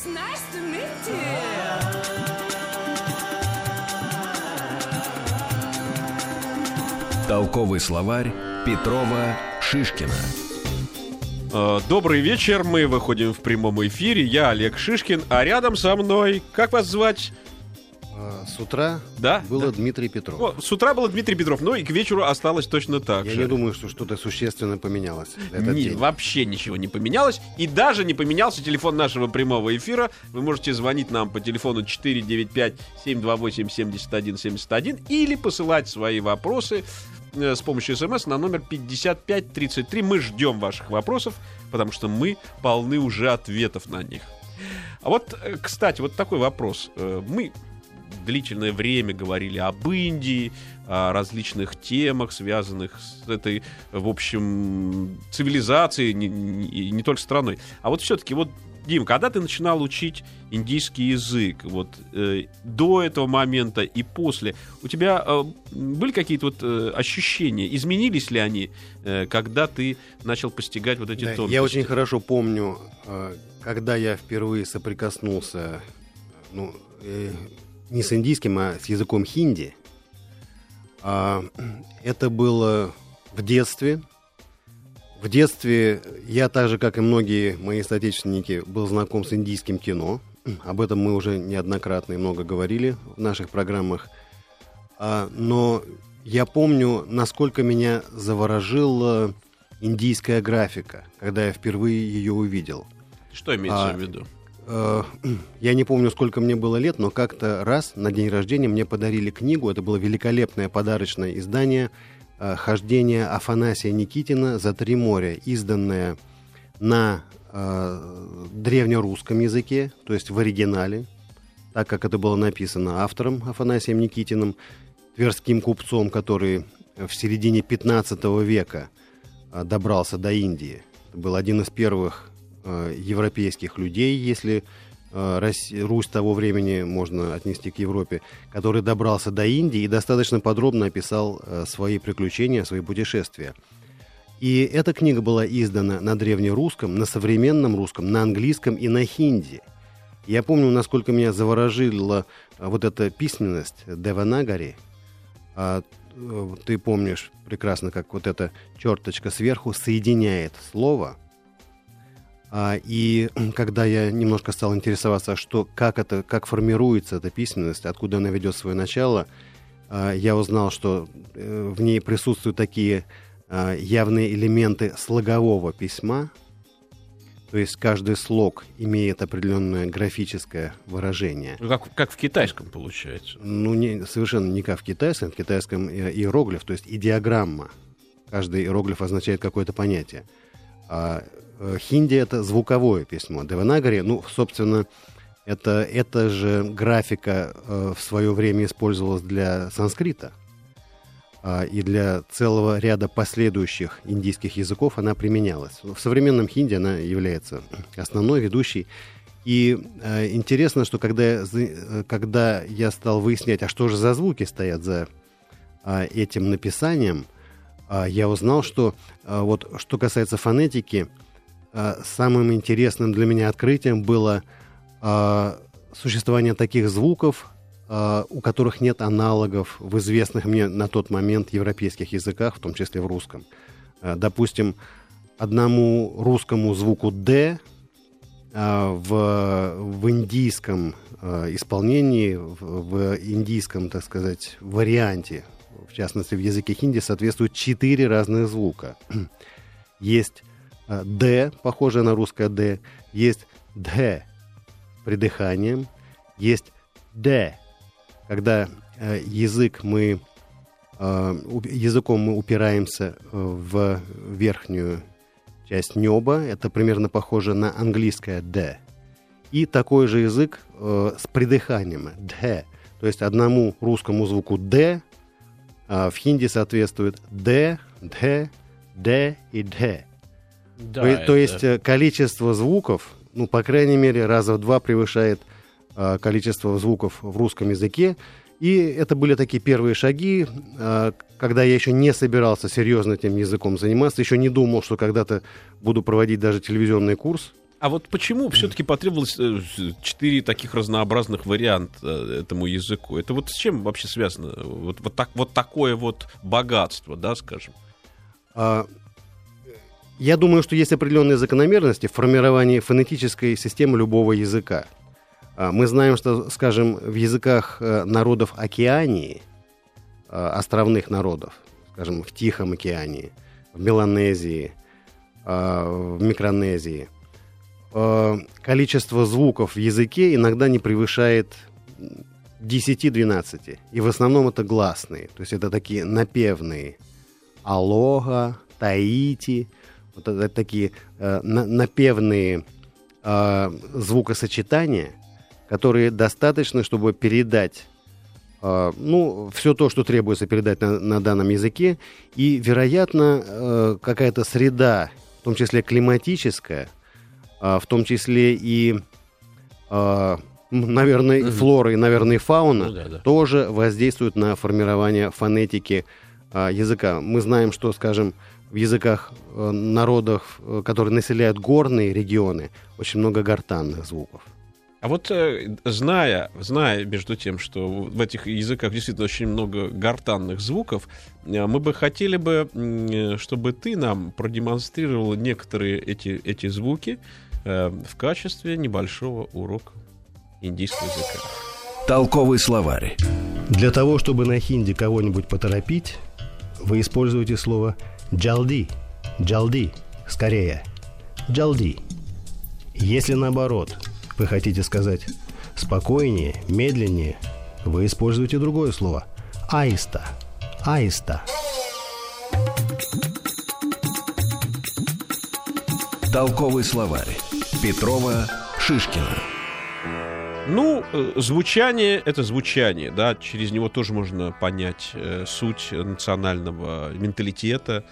Nice to meet you. Толковый словарь Петрова Шишкина. Добрый вечер, мы выходим в прямом эфире. Я Олег Шишкин, а рядом со мной, как вас звать? С утра было Дмитрий Петров. О, с утра было Дмитрий Петров, но и к вечеру осталось точно так же. Я не думаю, что что-то существенно поменялось. Нет, вообще ничего не поменялось. И даже не поменялся телефон нашего прямого эфира. Вы можете звонить нам по телефону 495-728-7171 или посылать свои вопросы с помощью смс на номер 5533. Мы ждем ваших вопросов, потому что мы полны уже ответов на них. А вот, кстати, вот такой вопрос. Мы длительное время говорили об Индии, о различных темах, связанных с этой, в общем, цивилизацией, не только страной. А вот все-таки, вот, Дим, когда ты начинал учить индийский язык, вот до этого момента и после, у тебя были какие-то вот ощущения? Изменились ли они, когда ты начал постигать вот эти тонкости? Я очень хорошо помню, когда я впервые соприкоснулся, не с индийским, а с языком хинди. Это было в детстве. В детстве я, так же, как и многие мои соотечественники, был знаком с индийским кино. Об этом мы уже неоднократно и много говорили в наших программах. Но я помню, насколько меня заворожила индийская графика, когда я впервые ее увидел. Что имеется в виду? Я не помню, сколько мне было лет, но как-то раз на день рождения мне подарили книгу. Это было великолепное подарочное издание «Хождение Афанасия Никитина за три моря», изданное на древнерусском языке, то есть в оригинале, так как это было написано автором Афанасием Никитиным, тверским купцом, который в середине 15 века добрался до Индии. Это был один из первых европейских людей, если Русь того времени можно отнести к Европе, который добрался до Индии и достаточно подробно описал свои приключения, свои путешествия. И эта книга была издана на древнерусском, на современном русском, на английском и на хинди. Я помню, насколько меня заворожила вот эта письменность Деванагари. Ты помнишь прекрасно, как вот эта черточка сверху соединяет слово. И когда я немножко стал интересоваться, как формируется эта письменность, откуда она ведет свое начало, я узнал, что в ней присутствуют такие явные элементы слогового письма, то есть каждый слог имеет определенное графическое выражение. Как в китайском получается? Совершенно не как в китайском иероглиф, то есть идеограмма. Каждый иероглиф означает какое-то понятие. Хинди — это звуковое письмо. Деванагари, собственно, эта же графика в свое время использовалась для санскрита. И для целого ряда последующих индийских языков она применялась. В современном хинди она является основной, ведущей. И интересно, что когда я стал выяснять, а что же за звуки стоят за этим написанием, я узнал, что вот что касается фонетики, самым интересным для меня открытием было существование таких звуков, у которых нет аналогов в известных мне на тот момент европейских языках, в том числе в русском. Допустим, одному русскому звуку «д» в индийском исполнении, в индийском, так сказать, варианте, в частности, в языке хинди, соответствуют 4 разных звука. Есть «д», похожее на русское «д», есть «д» с придыханием, есть «д». Когда языком мы упираемся в верхнюю часть неба, это примерно похоже на английское «д». И такой же язык с придыханием «д». То есть одному русскому звуку «д» в хинди соответствует «д», «д», «д» и «д». Да, то есть количество звуков, по крайней мере, раза в 2 превышает количество звуков в русском языке. И это были такие первые шаги, когда я еще не собирался серьезно этим языком заниматься, еще не думал, что когда-то буду проводить даже телевизионный курс. А вот почему все-таки потребовалось 4 таких разнообразных варианта этому языку? Это вот с чем вообще связано? Вот такое вот богатство, да, скажем? Я думаю, что есть определенные закономерности в формировании фонетической системы любого языка. Мы знаем, что, скажем, в языках народов Океании, островных народов, скажем, в Тихом океане, в Меланезии, в Микронезии, количество звуков в языке иногда не превышает 10-12. И в основном это гласные, то есть это такие напевные. Алога, Таити, вот это такие напевные звукосочетания, которые достаточно, чтобы передать все то, что требуется передать на данном языке. И, вероятно, какая-то среда, в том числе климатическая, в том числе и, наверное, и флора, и, наверное, и фауна, тоже воздействуют на формирование фонетики языка. Мы знаем, что, скажем, в языках народов, которые населяют горные регионы, очень много гортанных звуков. А вот зная между тем, что в этих языках действительно очень много гортанных звуков, мы бы хотели бы, чтобы ты нам продемонстрировал некоторые эти звуки в качестве небольшого урока индийского языка. Толковый словарь. Для того, чтобы на хинди кого-нибудь поторопить, вы используете слово «джалди», «джалди», «скорее», «джалди». Если наоборот вы хотите сказать «спокойнее», «медленнее», вы используете другое слово «аиста», «аиста». Толковый словарь Петрова Шишкина. Ну, звучание — это звучание, да, через него тоже можно понять суть национального менталитета,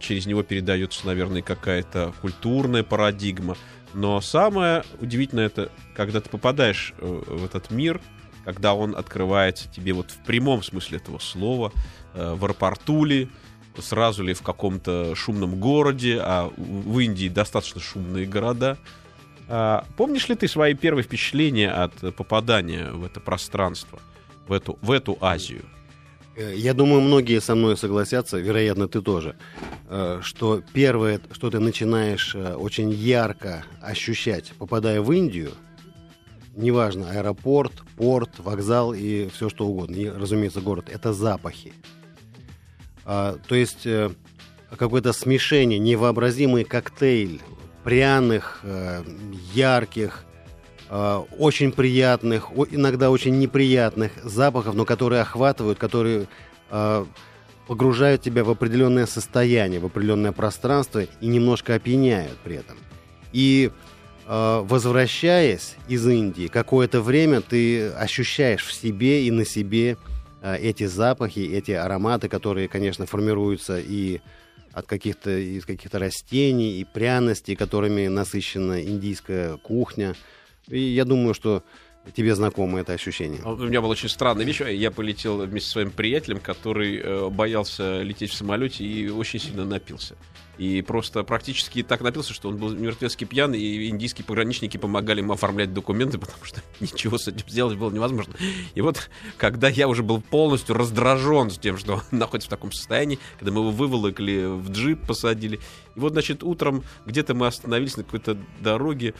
через него передается, наверное, какая-то культурная парадигма. Но самое удивительное — это когда ты попадаешь в этот мир, когда он открывается тебе вот в прямом смысле этого слова, в аэропорту ли, сразу ли в каком-то шумном городе, а в Индии достаточно шумные города. Помнишь ли ты свои первые впечатления от попадания в это пространство, в эту Азию? Я думаю, многие со мной согласятся, вероятно, ты тоже, что первое, что ты начинаешь очень ярко ощущать, попадая в Индию, неважно, аэропорт, порт, вокзал и все что угодно, и, разумеется, город, это запахи. То есть какое-то смешение, невообразимый коктейль пряных, ярких, очень приятных, иногда очень неприятных запахов, но которые охватывают, которые погружают тебя в определенное состояние, в определенное пространство и немножко опьяняют при этом. И возвращаясь из Индии, какое-то время ты ощущаешь в себе и на себе эти запахи, эти ароматы, которые, конечно, формируются и от каких-то растений и пряностей, которыми насыщена индийская кухня. И я думаю, что тебе знакомо это ощущение. У меня была очень странная вещь. Я полетел вместе со своим приятелем, который боялся лететь в самолете и очень сильно напился. И просто практически так напился, что он был мертвецки пьян, и индийские пограничники помогали ему оформлять документы, потому что ничего с этим сделать было невозможно. И вот, когда я уже был полностью раздражен с тем, что он находится в таком состоянии, когда мы его выволокли, в джип посадили. И вот, значит, утром где-то мы остановились на какой-то дороге,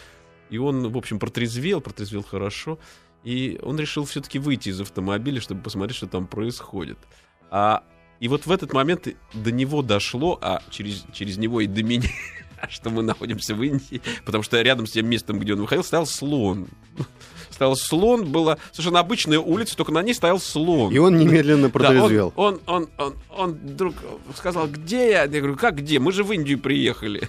и он, в общем, протрезвел хорошо, и он решил все-таки выйти из автомобиля, чтобы посмотреть, что там происходит. И вот в этот момент до него дошло, а через него и до меня, что мы находимся в Индии, потому что рядом с тем местом, где он выходил, стоял слон. Стоял слон, была совершенно обычная улица, только на ней стоял слон. И он немедленно протрезвел. Да, он вдруг сказал, где я? Я говорю, как где? Мы же в Индию приехали.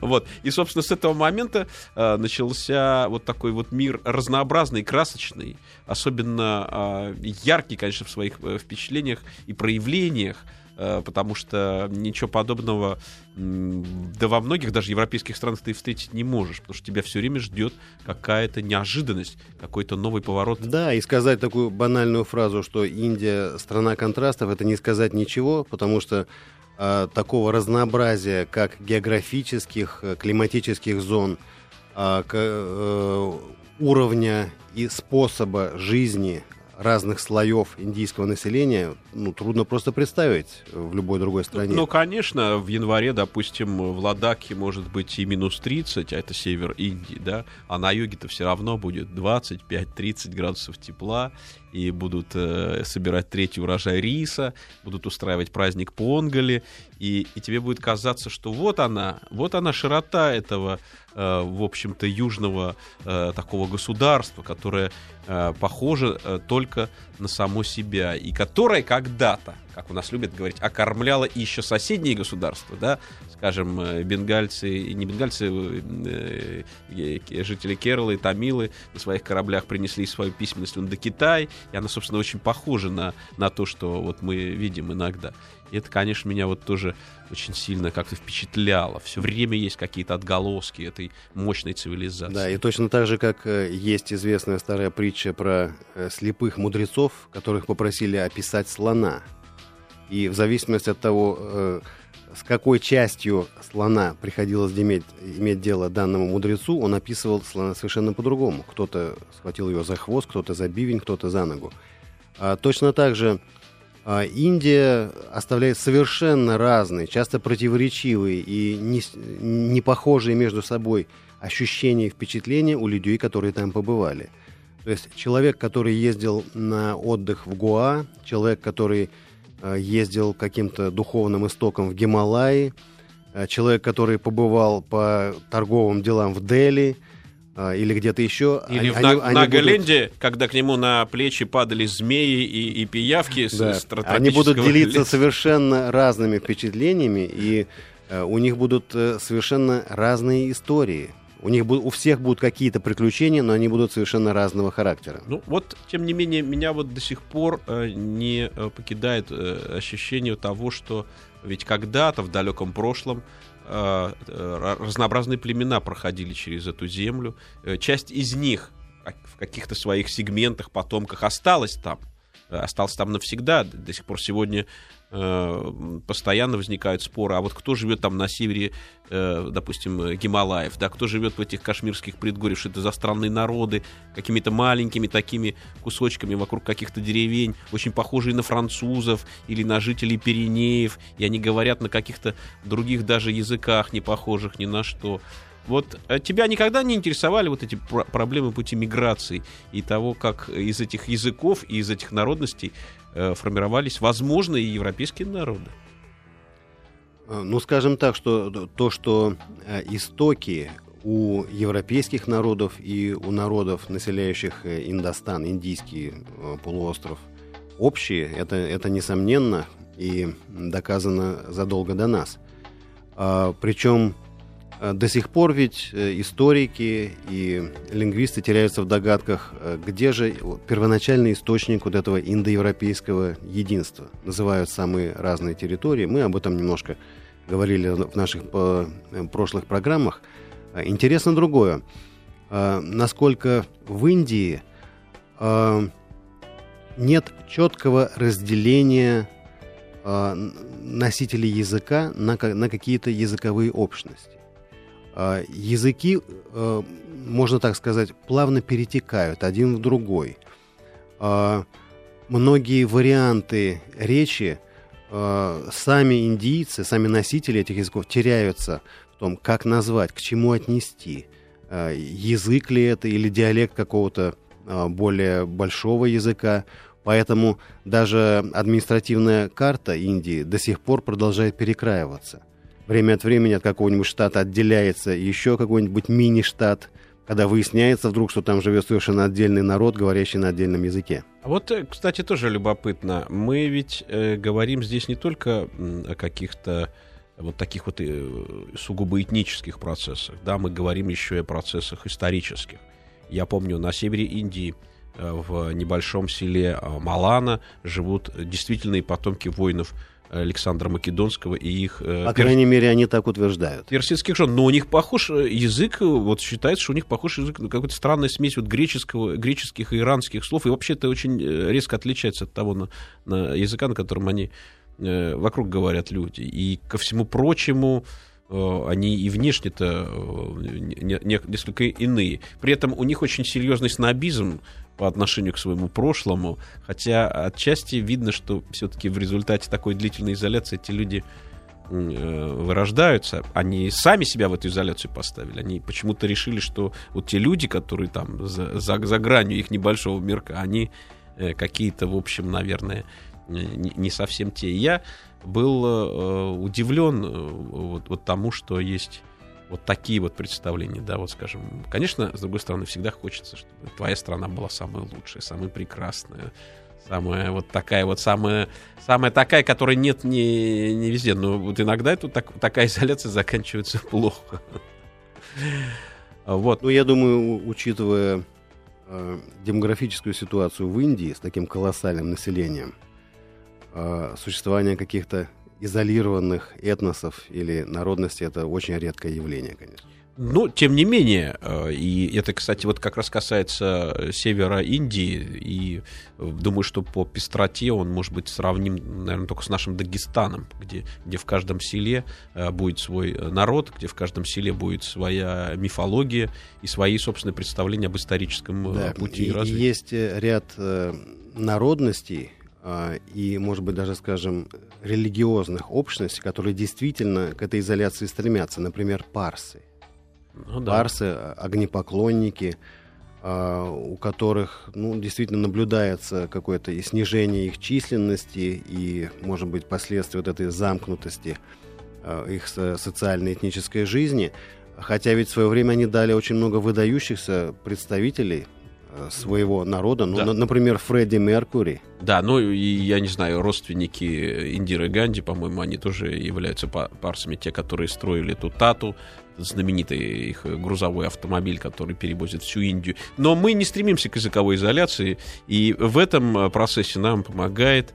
Вот. И, собственно, с этого момента начался вот такой вот мир разнообразный, красочный, особенно яркий, конечно, в своих впечатлениях и проявлениях, потому что ничего подобного, да, во многих даже европейских странах ты встретить не можешь, потому что тебя все время ждет какая-то неожиданность, какой-то новый поворот. Да, и сказать такую банальную фразу, что Индия — страна контрастов, это не сказать ничего, потому что такого разнообразия, как географических, климатических зон, уровня и способа жизни разных слоев индийского населения, ну, трудно просто представить в любой другой стране. Ну, конечно, в январе, допустим, в Ладакхе может быть и минус 30, а это север Индии, да, а на юге-то все равно будет 25-30 градусов тепла, и будут собирать третий урожай риса, будут устраивать праздник Понгали, и тебе будет казаться, что вот она широта этого, в общем-то, южного такого государства, которое похоже только на само себя, и которое когда-то, как у нас любят говорить, окормляло еще соседние государства, да, скажем, бенгальцы, не бенгальцы, жители Кералы, тамилы на своих кораблях принесли свою письменность до Китая, и она, собственно, очень похожа на то, что вот мы видим иногда. И это, конечно, меня вот тоже очень сильно как-то впечатляло. Все время есть какие-то отголоски этой мощной цивилизации. Да, и точно так же, как есть известная старая притча про слепых мудрецов, которых попросили описать слона. И в зависимости от того, с какой частью слона приходилось иметь дело данному мудрецу, он описывал слона совершенно по-другому. Кто-то схватил его за хвост, кто-то за бивень, кто-то за ногу. Точно так же Индия оставляет совершенно разные, часто противоречивые и не похожие между собой ощущения и впечатления у людей, которые там побывали. То есть человек, который ездил на отдых в Гоа, человек, который ездил к каким-то духовным истокам в Гималаи, человек, который побывал по торговым делам в Дели, или где-то еще. Или в Нагаленде, будут, когда к нему на плечи падали змеи и пиявки. Да, они будут делиться совершенно разными впечатлениями, и у них будут совершенно разные истории. У всех будут какие-то приключения, но они будут совершенно разного характера. Ну вот, тем не менее, меня вот до сих пор не покидает ощущение того, что ведь когда-то в далеком прошлом разнообразные племена проходили через эту землю. Часть из них в каких-то своих сегментах, потомках осталась там навсегда. До сих пор сегодня постоянно возникают споры, а вот кто живет там на севере, допустим, Гималаев, да, кто живет в этих кашмирских предгорьях, что это за странные народы, какими-то маленькими такими кусочками вокруг каких-то деревень, очень похожие на французов или на жителей Пиренеев, и они говорят на каких-то других даже языках, не похожих ни на что. Вот тебя никогда не интересовали вот эти проблемы пути миграции и того, как из этих языков и из этих народностей формировались, возможно, и европейские народы? Ну, скажем так, что то, что истоки у европейских народов и у народов, населяющих Индостан, индийский полуостров, общие, это несомненно и доказано задолго до нас. Причем до сих пор ведь историки и лингвисты теряются в догадках, где же первоначальный источник вот этого индоевропейского единства. Называют самые разные территории. Мы об этом немножко говорили в наших прошлых программах. Интересно другое. Насколько в Индии нет четкого разделения носителей языка на какие-то языковые общности. Языки, можно так сказать, плавно перетекают один в другой. Многие варианты речи сами индийцы, сами носители этих языков теряются в том, как назвать, к чему отнести. Язык ли это или диалект какого-то более большого языка. Поэтому даже административная карта Индии до сих пор продолжает перекраиваться. Время от времени от какого-нибудь штата отделяется еще какой-нибудь мини-штат, когда выясняется вдруг, что там живет совершенно отдельный народ, говорящий на отдельном языке. Вот, кстати, тоже любопытно. Мы ведь говорим здесь не только о каких-то вот таких вот сугубо этнических процессах, да, мы говорим еще и о процессах исторических. Я помню, на севере Индии в небольшом селе Малана живут действительные потомки воинов Александра Македонского и их... По крайней мере, они так утверждают. Персидских жен. Но у них похож язык, вот считается, что у них похож язык на какую-то странную смесь вот греческих и иранских слов. И вообще это очень резко отличается от того языка, на котором они вокруг говорят люди. И ко всему прочему, они и внешне-то несколько иные. При этом у них очень серьезный снобизм по отношению к своему прошлому. Хотя отчасти видно, что все-таки в результате такой длительной изоляции эти люди вырождаются. Они сами себя в эту изоляцию поставили. Они почему-то решили, что вот те люди, которые там за гранью их небольшого мирка, они какие-то, в общем, наверное, не совсем те. Я был удивлен вот тому, что есть вот такие вот представления, да, вот скажем. Конечно, с другой стороны, всегда хочется, чтобы твоя страна была самая лучшая, самая прекрасная, самая вот такая вот, самая такая, которой нет не везде. Но вот иногда это такая изоляция заканчивается плохо. Вот. Ну, я думаю, учитывая демографическую ситуацию в Индии с таким колоссальным населением, существование каких-то изолированных этносов или народностей — это очень редкое явление, конечно. Ну, тем не менее, и это, кстати, вот как раз касается севера Индии, и думаю, что по пестроте он может быть сравним, наверное, только с нашим Дагестаном, где в каждом селе будет свой народ, где в каждом селе будет своя мифология и свои собственные представления об историческом пути и развитии. Есть ряд народностей и, может быть, даже, скажем, религиозных общностей, которые действительно к этой изоляции стремятся, например, парсы. Ну, да. Парсы, огнепоклонники, у которых, ну, действительно наблюдается какое-то и снижение их численности, и, может быть, последствия вот этой замкнутости их социально-этнической жизни. Хотя ведь в свое время они дали очень много выдающихся представителей своего народа, ну, да. Например, Фредди Меркури. Да, ну и, я не знаю, родственники Индиры Ганди, по-моему, они тоже являются парсами, те, которые строили ту тату, знаменитый их грузовой автомобиль, который перевозит всю Индию. Но мы не стремимся к языковой изоляции, и в этом процессе нам помогает,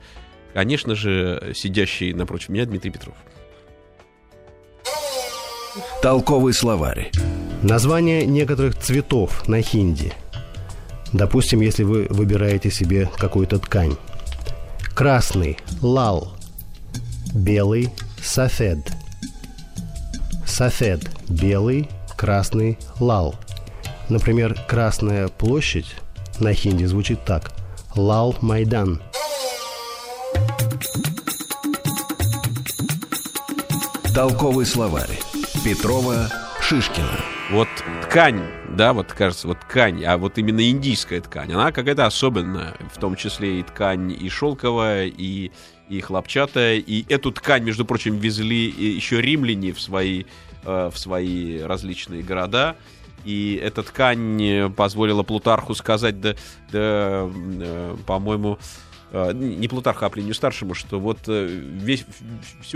конечно же, сидящий напротив меня Дмитрий Петров. Толковый словарь. Название некоторых цветов на хинди. Допустим, если вы выбираете себе какую-то ткань. Красный – лал. Белый – сафед. Сафед – белый, красный – лал. Например, Красная площадь на хинди звучит так – Лал Майдан. Толковый словарь Петрова Шишкина. Вот ткань, да, вот кажется, вот ткань, а вот именно индийская ткань, она какая-то особенная, в том числе и ткань и шелковая, и хлопчатая, и эту ткань, между прочим, везли еще римляне в свои различные города, и эта ткань позволила Плутарху сказать, да, по-моему, не Плутарху, а Плинию Старшему, что вот все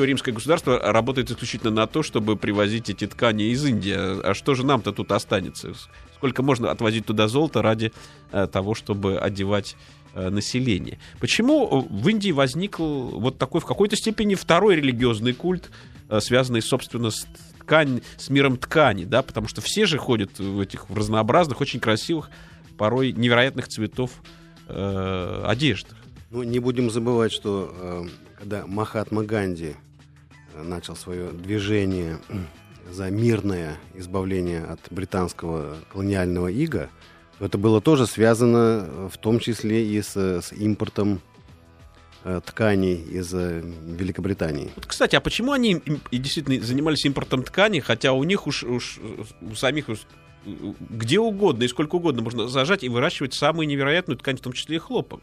римское государство работает исключительно на то, чтобы привозить эти ткани из Индии. А что же нам-то тут останется? Сколько можно отвозить туда золото ради того, чтобы одевать население? Почему в Индии возник вот такой, в какой-то степени, второй религиозный культ, связанный, собственно, с миром ткани, да? Потому что все же ходят в этих разнообразных, очень красивых, порой невероятных цветов одеждах. Ну, не будем забывать, что когда Махатма Ганди начал свое движение за мирное избавление от британского колониального ига, то это было тоже связано в том числе и с импортом тканей из Великобритании. Вот, кстати, а почему они и действительно занимались импортом тканей, хотя у них уж у самих уж где угодно и сколько угодно можно зажать и выращивать самую невероятную ткань, в том числе и хлопок?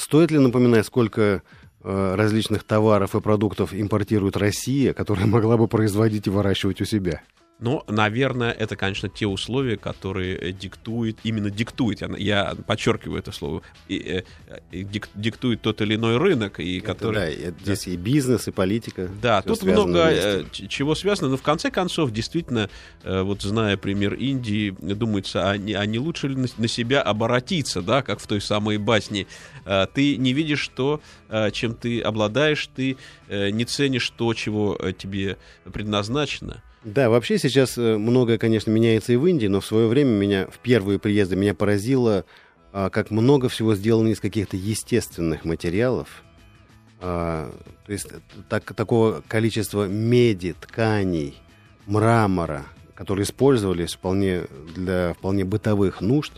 Стоит ли напоминать, сколько различных товаров и продуктов импортирует Россия, которая могла бы производить и выращивать у себя? Ну, наверное, это, конечно, те условия, которые диктует, я подчеркиваю это слово, диктует тот или иной рынок. И который... Да, здесь и бизнес, и политика. Да, тут много чего связано, но в конце концов, действительно, вот зная пример Индии, думается, а не лучше ли на себя оборотиться, да, как в той самой басне. Ты не видишь то, чем ты обладаешь, ты не ценишь то, чего тебе предназначено. Да, вообще сейчас многое, конечно, меняется и в Индии, но в свое время меня в первые приезды поразила как много всего сделано из каких-то естественных материалов. То есть такого количества меди, тканей, мрамора, которые использовались вполне для вполне бытовых нужд,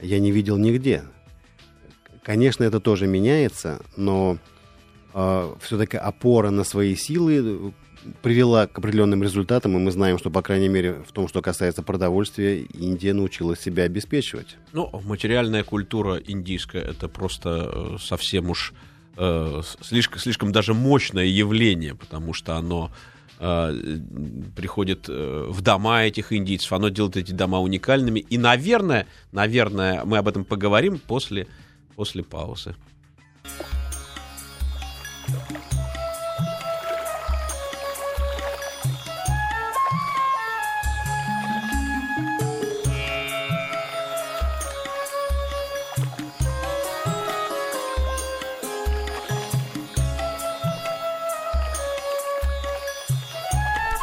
я не видел нигде. Конечно, это тоже меняется, но все-таки опора на свои силы привела к определенным результатам, и мы знаем, что, по крайней мере, в том, что касается продовольствия, Индия научилась себя обеспечивать. Ну, материальная культура индийская — это просто совсем уж слишком даже мощное явление, потому что оно приходит в дома этих индийцев, оно делает эти дома уникальными, и, наверное, мы об этом поговорим после паузы.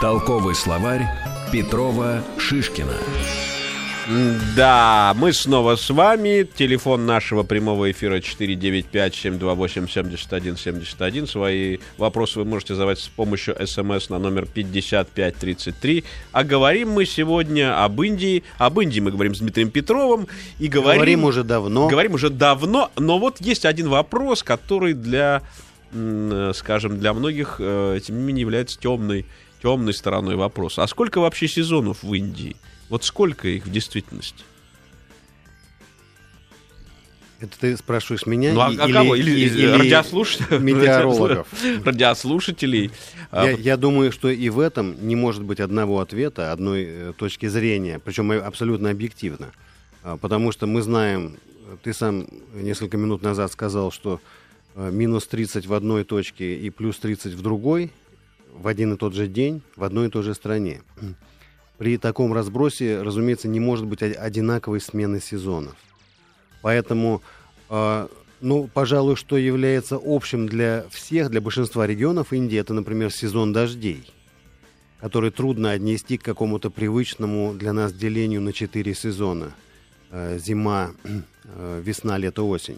Толковый словарь Петрова Шишкина. Да, мы снова с вами. Телефон нашего прямого эфира 495-728-7171. Свои вопросы вы можете задавать с помощью СМС на номер 5533. А говорим мы сегодня об Индии. Об Индии мы говорим с Дмитрием Петровым. И говорим уже давно. Но вот есть один вопрос, который для многих, тем не менее, является темной стороной вопроса. А сколько вообще сезонов в Индии? Вот сколько их в действительности? Это ты спрашиваешь меня? Ну, а кого? Или радиослушателей? Метеорологов. Радиослушателей. Я думаю, что и в этом не может быть одного ответа, одной точки зрения, причем абсолютно объективно. Потому что мы знаем, ты сам несколько минут назад сказал, что минус 30 в одной точке и плюс 30 в другой, в один и тот же день, в одной и той же стране. При таком разбросе, разумеется, не может быть одинаковой смены сезонов. Поэтому, пожалуй, что является общим для всех, для большинства регионов Индии, это, например, сезон дождей, который трудно отнести к какому-то привычному для нас делению на 4 сезона. Зима, весна, лето, осень.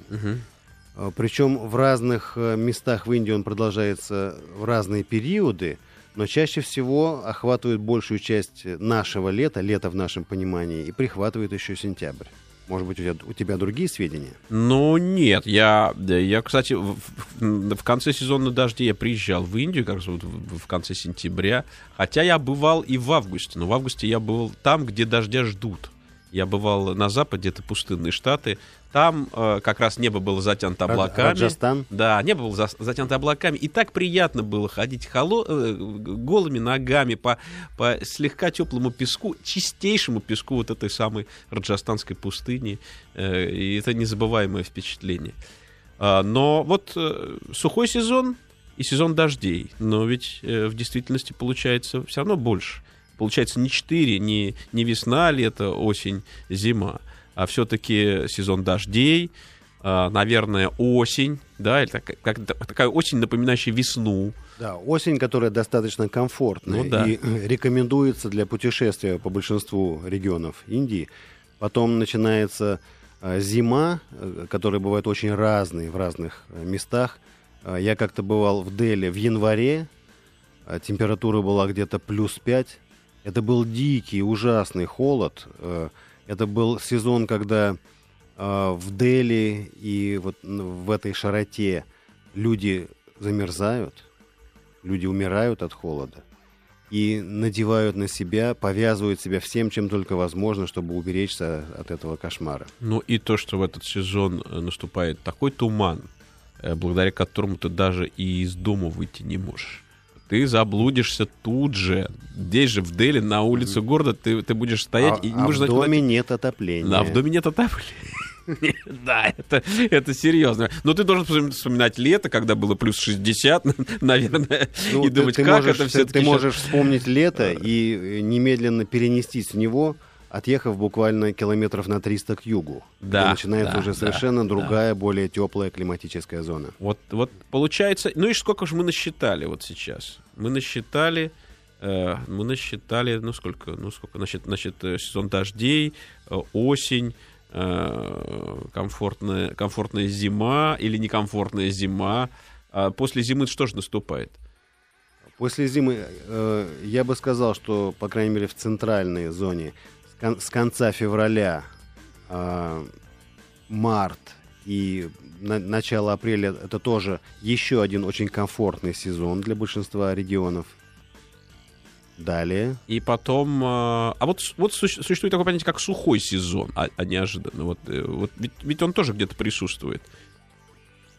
Причем в разных местах в Индии он продолжается в разные периоды, но чаще всего охватывает большую часть нашего лета, лета в нашем понимании, и прихватывает еще сентябрь. Может быть, у тебя другие сведения? Ну, нет. Я кстати, в конце сезона дождей я приезжал в Индию, как раз в конце сентября, хотя я бывал и в августе, но в августе я бывал там, где дождя ждут. Я бывал на западе, это пустынные штаты. Там как раз небо было затянуто облаками. Раджастан. Да, небо было затянуто облаками. И так приятно было ходить голыми ногами по слегка теплому песку, чистейшему песку вот этой самой раджастанской пустыни. И это незабываемое впечатление. Но вот сухой сезон и сезон дождей. Но ведь в действительности получается все равно больше. Получается, не 4, не весна, лето, осень, зима, а все-таки сезон дождей, наверное, осень, да, или такая осень, напоминающая весну. Да, осень, которая достаточно комфортная, ну, да. И рекомендуется для путешествия по большинству регионов Индии. Потом начинается зима, которая бывает очень разной в разных местах. Я как-то бывал в Дели в январе, температура была где-то плюс 5. Это был дикий, ужасный холод. Это был сезон, когда в Дели и вот в этой широте люди замерзают, люди умирают от холода и надевают на себя, повязывают себя всем, чем только возможно, чтобы уберечься от этого кошмара. Ну и то, что в этот сезон наступает такой туман, благодаря которому ты даже и из дома выйти не можешь. Ты заблудишься тут же. Здесь же, в Дели, на улице города, ты будешь стоять и не будешь знать. В доме нет отопления. А в доме нет отопления. Да, это серьезно. Но ты должен вспоминать лето, когда было плюс 60, наверное, и думать, как это все-таки. Ты можешь вспомнить лето и немедленно перенестись в него, отъехав буквально километров на 300 к югу, где начинается уже совершенно другая, более теплая климатическая зона. Вот получается... Ну и сколько же мы насчитали вот сейчас? Мы насчитали, ну сколько? Значит, сезон дождей, осень, комфортная зима или некомфортная зима. А после зимы что же наступает? После зимы, я бы сказал, что, по крайней мере, в центральной зоне с конца февраля, март и начало апреля — это тоже еще один очень комфортный сезон для большинства регионов. Далее. И потом... А вот существует такое понятие, как сухой сезон, а неожиданно. Ведь он тоже где-то присутствует.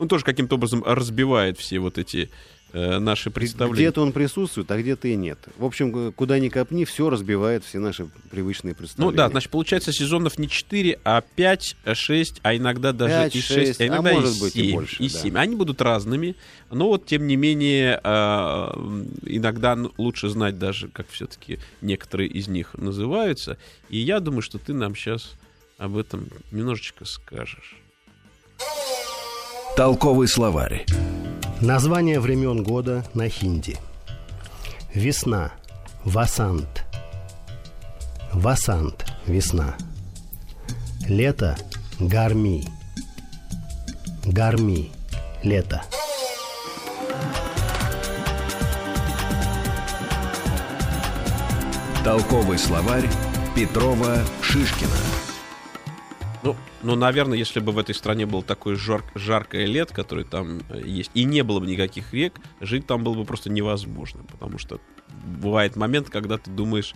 Он тоже каким-то образом разбивает все вот эти... наши представления. Где-то он присутствует, а где-то и нет. В общем, куда ни копни, все разбивает все наши привычные представления. Ну да, значит, получается, сезонов не 4, а 5, 6, а иногда даже 5, и 6, а иногда может и 7. Быть и больше, и 7. Да. Они будут разными, но вот, тем не менее, иногда лучше знать даже, как все-таки некоторые из них называются. И я думаю, что ты нам сейчас об этом немножечко скажешь. Толковый словарь. Название времен года на хинди. Весна. Васант. Васант. Весна. Лето. Гарми. Гарми. Лето. Толковый словарь Петрова Шишкина. Ну, наверное, если бы в этой стране было такое жаркое лето, которое там есть, и не было бы никаких рек, жить там было бы просто невозможно. Потому что бывает момент, когда ты думаешь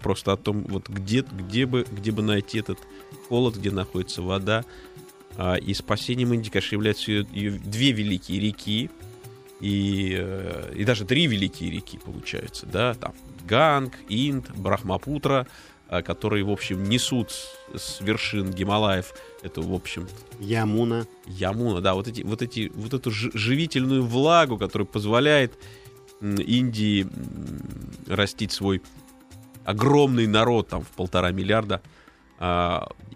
просто о том, вот где бы найти этот холод, где находится вода. И спасением Индии, конечно, являются ее две великие реки, и даже три великие реки, получается, да, там Ганг, Инд, Брахмапутра, которые, в общем, несут с вершин Гималаев эту, в общем... Ямуна, да, вот эту живительную влагу, которая позволяет Индии растить свой огромный народ, там, в 1,5 миллиарда.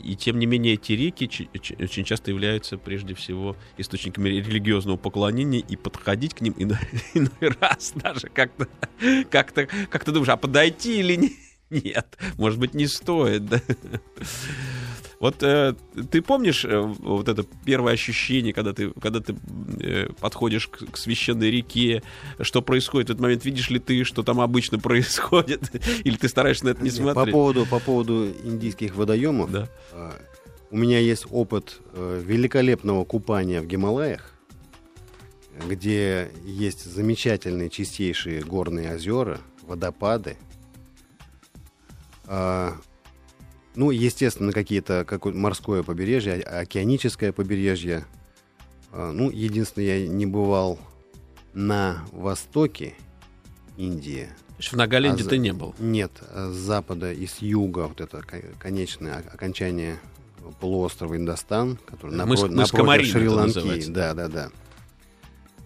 И, тем не менее, эти реки очень часто являются, прежде всего, источниками религиозного поклонения, и подходить к ним иной раз даже как-то думаешь, а подойти или нет? Нет, может быть, не стоит. Да? Вот ты помнишь вот это первое ощущение, когда ты подходишь к священной реке, что происходит в этот момент? Видишь ли ты, что там обычно происходит? Или ты стараешься на это не смотреть? По поводу индийских водоемов. Да. У меня есть опыт великолепного купания в Гималаях, где есть замечательные чистейшие горные озера, водопады. Ну, естественно, какое-то морское побережье, океаническое побережье. Ну, единственное, я не бывал на востоке Индии. То есть в Нагаленде ты не был? Нет, с запада и с юга, вот это конечное окончание полуострова Индостан, который напротив Шри-Ланки. Да.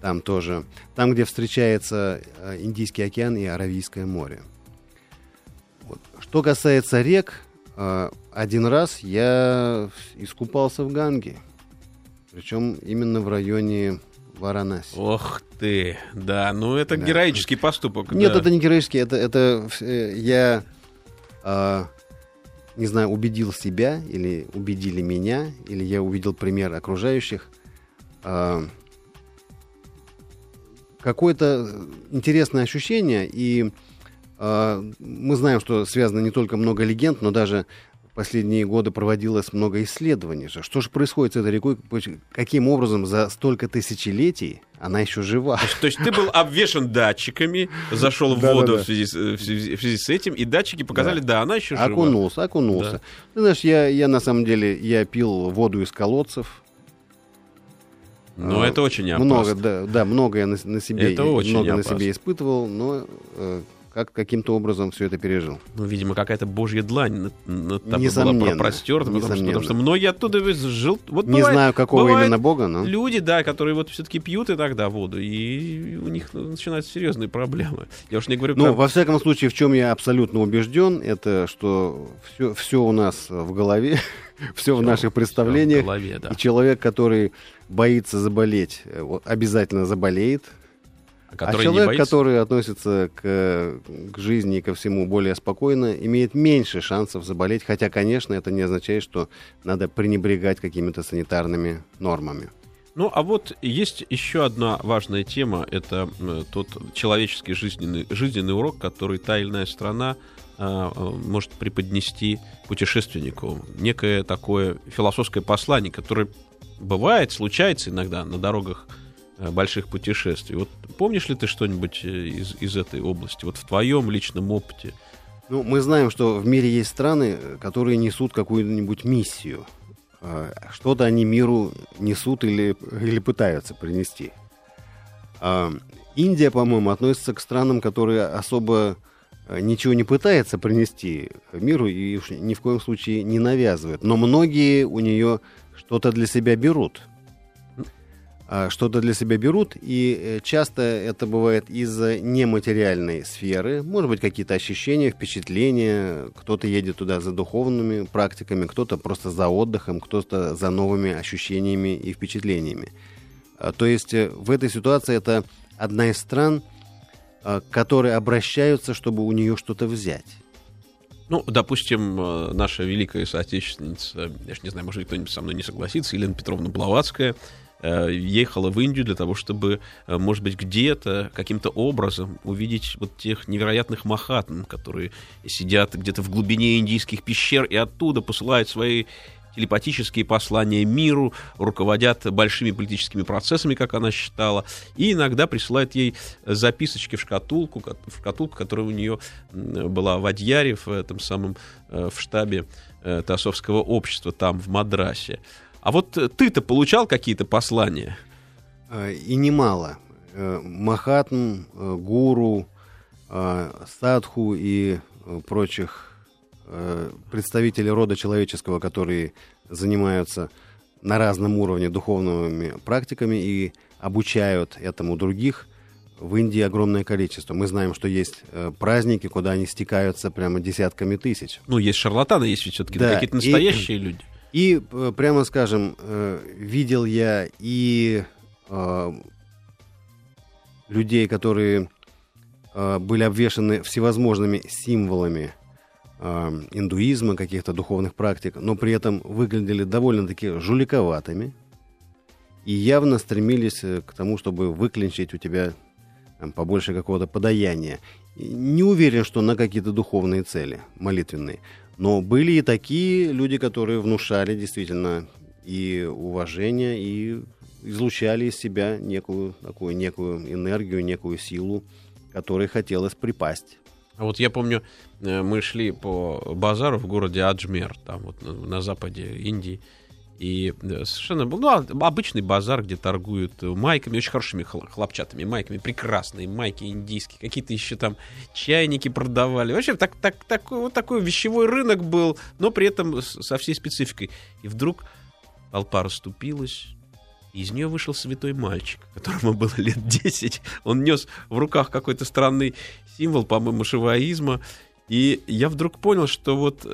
Там тоже, там, где встречается Индийский океан и Аравийское море. Что касается рек, один раз я искупался в Ганге, причем именно в районе Варанаси. Ох ты, да, ну это героический поступок. Нет, да. Это не героический, это я, не знаю, убедил себя или убедили меня, или я увидел пример окружающих. Какое-то интересное ощущение, и мы знаем, что связано не только много легенд, но даже в последние годы проводилось много исследований. Что же происходит с этой рекой? Каким образом за столько тысячелетий она еще жива? То есть ты был обвешан датчиками, зашел в воду в связи с этим, и датчики показали, да, она еще жива. Окунулся. Ты знаешь, я на самом деле пил воду из колодцев. Но это очень опасно. Много я на себе испытывал, но... Как каким-то образом все это пережил? Ну, видимо, какая-то божья длань над тобой была простерта, потому что многие оттуда жил. Вот не знаю, какого именно бога, но... Люди, да, которые вот все-таки пьют иногда воду, и у них начинаются серьезные проблемы. Я уж не говорю... Во всяком случае, в чем я абсолютно убежден, это что все у нас в голове, все в наших представлениях. В голове, да. И человек, который боится заболеть, обязательно заболеет. который человек, не боится... который относится к жизни и ко всему более спокойно, имеет меньше шансов заболеть, хотя, конечно, это не означает, что надо пренебрегать какими-то санитарными нормами. Ну, а вот есть еще одна важная тема, это тот человеческий жизненный урок, который та или иная страна может преподнести путешественнику. Некое такое философское послание, которое бывает, случается иногда на дорогах больших путешествий. Вот помнишь ли ты что-нибудь из этой области, вот в твоем личном опыте? Ну, мы знаем, что в мире есть страны, которые несут какую-нибудь миссию. Что-то они миру несут или пытаются принести. Индия, по-моему, относится к странам, которые особо ничего не пытается принести миру и уж ни в коем случае не навязывает. Но многие у нее что-то для себя берут. Что-то для себя берут, и часто это бывает из-за нематериальной сферы. Может быть, какие-то ощущения, впечатления. Кто-то едет туда за духовными практиками, кто-то просто за отдыхом, кто-то за новыми ощущениями и впечатлениями. То есть в этой ситуации это одна из стран, к которой обращаются, чтобы у нее что-то взять. Ну, допустим, наша великая соотечественница, я же не знаю, может ли кто-нибудь со мной не согласится, Елена Петровна Блаватская, ехала в Индию для того, чтобы, может быть, где-то, каким-то образом увидеть вот тех невероятных махатм, которые сидят где-то в глубине индийских пещер и оттуда посылают свои телепатические послания миру, руководят большими политическими процессами, как она считала, и иногда присылают ей записочки в шкатулку, которая у нее была в Адьяре, в этом самом, в штабе Тасовского общества, там, в Мадрасе. А вот ты-то получал какие-то послания? И немало. Махатм, гуру, садху и прочих представителей рода человеческого, которые занимаются на разном уровне духовными практиками и обучают этому других, в Индии огромное количество. Мы знаем, что есть праздники, куда они стекаются прямо десятками тысяч. Ну, есть шарлатаны, есть все-таки да, какие-то настоящие люди. И, прямо скажем, видел я и людей, которые были обвешаны всевозможными символами индуизма, каких-то духовных практик, но при этом выглядели довольно-таки жуликоватыми и явно стремились к тому, чтобы выклинчить у тебя там побольше какого-то подаяния. Не уверен, что на какие-то духовные цели, молитвенные. Но были и такие люди, которые внушали действительно и уважение, и излучали из себя некую энергию, некую силу, которой хотелось припасть. А вот я помню, мы шли по базару в городе Аджмер, там вот на западе Индии, и совершенно был обычный базар, где торгуют майками, очень хорошими хлопчатыми майками, прекрасные майки индийские, какие-то еще там чайники продавали. Вообще вот такой вещевой рынок был, но при этом со всей спецификой. И вдруг толпа расступилась, и из нее вышел святой мальчик, которому было лет 10. Он нес в руках какой-то странный символ, по-моему, шиваизма. И я вдруг понял, что вот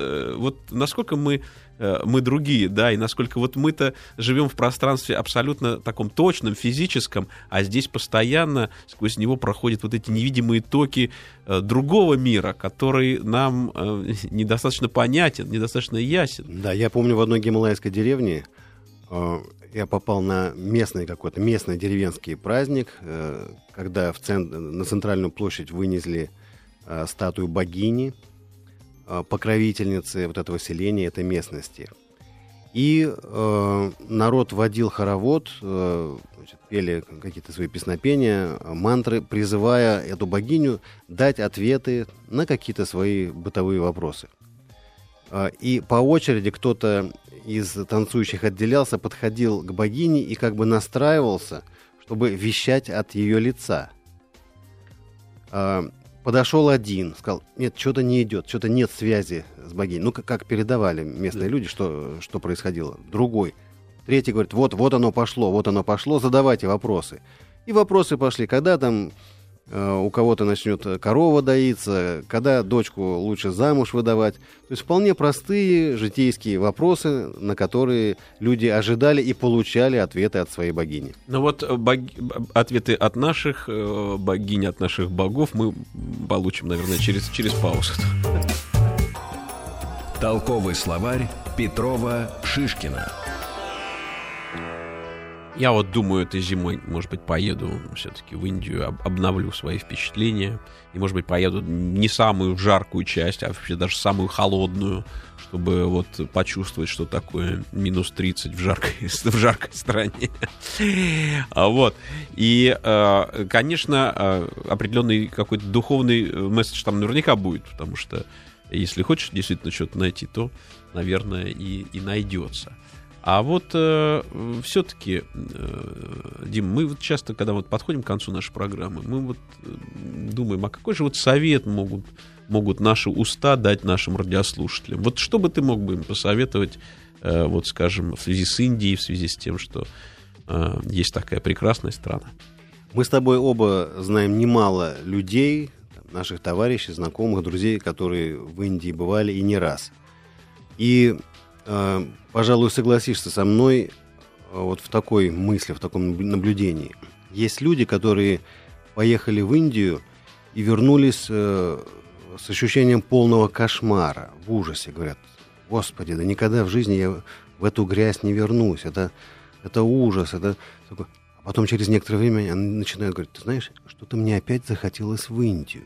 насколько мы другие, да, и насколько вот мы-то живем в пространстве абсолютно таком точном, физическом, а здесь постоянно сквозь него проходят вот эти невидимые токи другого мира, который нам недостаточно понятен, недостаточно ясен. Да, я помню, в одной гималайской деревне я попал на местный деревенский праздник, когда на центральную площадь вынесли статую богини, покровительницы вот этого селения, этой местности. И народ водил хоровод, пели какие-то свои песнопения, мантры, призывая эту богиню дать ответы на какие-то свои бытовые вопросы. И по очереди кто-то из танцующих отделялся, подходил к богине и как бы настраивался, чтобы вещать от ее лица. Подошел один, сказал: нет, что-то не идет, что-то нет связи с богиней. Ну, как передавали местные люди, что происходило. Другой. Третий говорит: вот оно пошло, задавайте вопросы. И вопросы пошли, когда там у кого-то начнет корова доиться, когда дочку лучше замуж выдавать. То есть вполне простые житейские вопросы, на которые люди ожидали и получали ответы от своей богини. Ну вот ответы от наших богинь, от наших богов мы получим, наверное, через паузу. Толковый словарь Петрова Шишкина. Я вот думаю, этой зимой, может быть, поеду все-таки в Индию, обновлю свои впечатления. И, может быть, поеду не самую жаркую часть, а вообще даже самую холодную, чтобы вот почувствовать, что такое минус 30 в жаркой стране. Вот. И, конечно, определенный какой-то духовный месседж там наверняка будет, потому что если хочешь действительно что-то найти, то, наверное, и найдется. А вот все-таки, Дим, мы вот часто, когда вот подходим к концу нашей программы, мы вот думаем, а какой же вот совет могут наши уста дать нашим радиослушателям? Вот что бы ты мог бы им посоветовать, вот скажем, в связи с Индией, в связи с тем, что есть такая прекрасная страна? Мы с тобой оба знаем немало людей, наших товарищей, знакомых, друзей, которые в Индии бывали и не раз. И... пожалуй, согласишься со мной вот в такой мысли, в таком наблюдении. Есть люди, которые поехали в Индию и вернулись с ощущением полного кошмара, в ужасе. Говорят, Господи, да никогда в жизни я в эту грязь не вернусь. Это ужас. Это... А потом через некоторое время они начинают говорить, ты знаешь, что-то мне опять захотелось в Индию.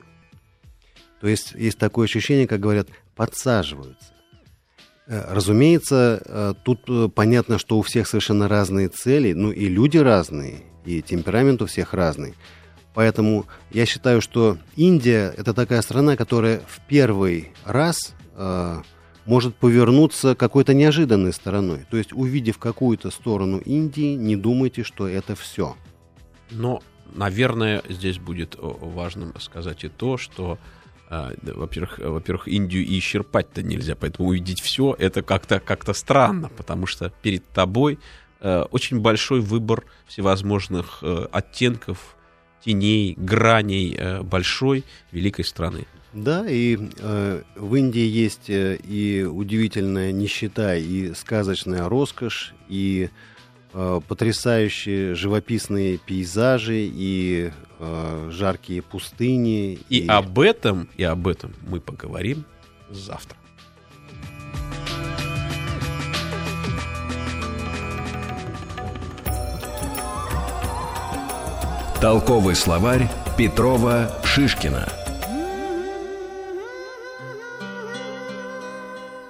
То есть есть такое ощущение, как говорят, подсаживаются. Разумеется, тут понятно, что у всех совершенно разные цели, ну и люди разные, и темперамент у всех разный. Поэтому я считаю, что Индия — это такая страна, которая в первый раз может повернуться какой-то неожиданной стороной. То есть, увидев какую-то сторону Индии, не думайте, что это все. Но, наверное, здесь будет важным сказать и то, что Во-первых, Индию и исчерпать-то нельзя, поэтому увидеть все это как-то странно, потому что перед тобой очень большой выбор всевозможных оттенков, теней, граней большой, великой страны. Да, и в Индии есть и удивительная нищета, и сказочная роскошь, и потрясающие живописные пейзажи, и жаркие пустыни. И об этом мы поговорим завтра. Толковый словарь Петрова Шишкина.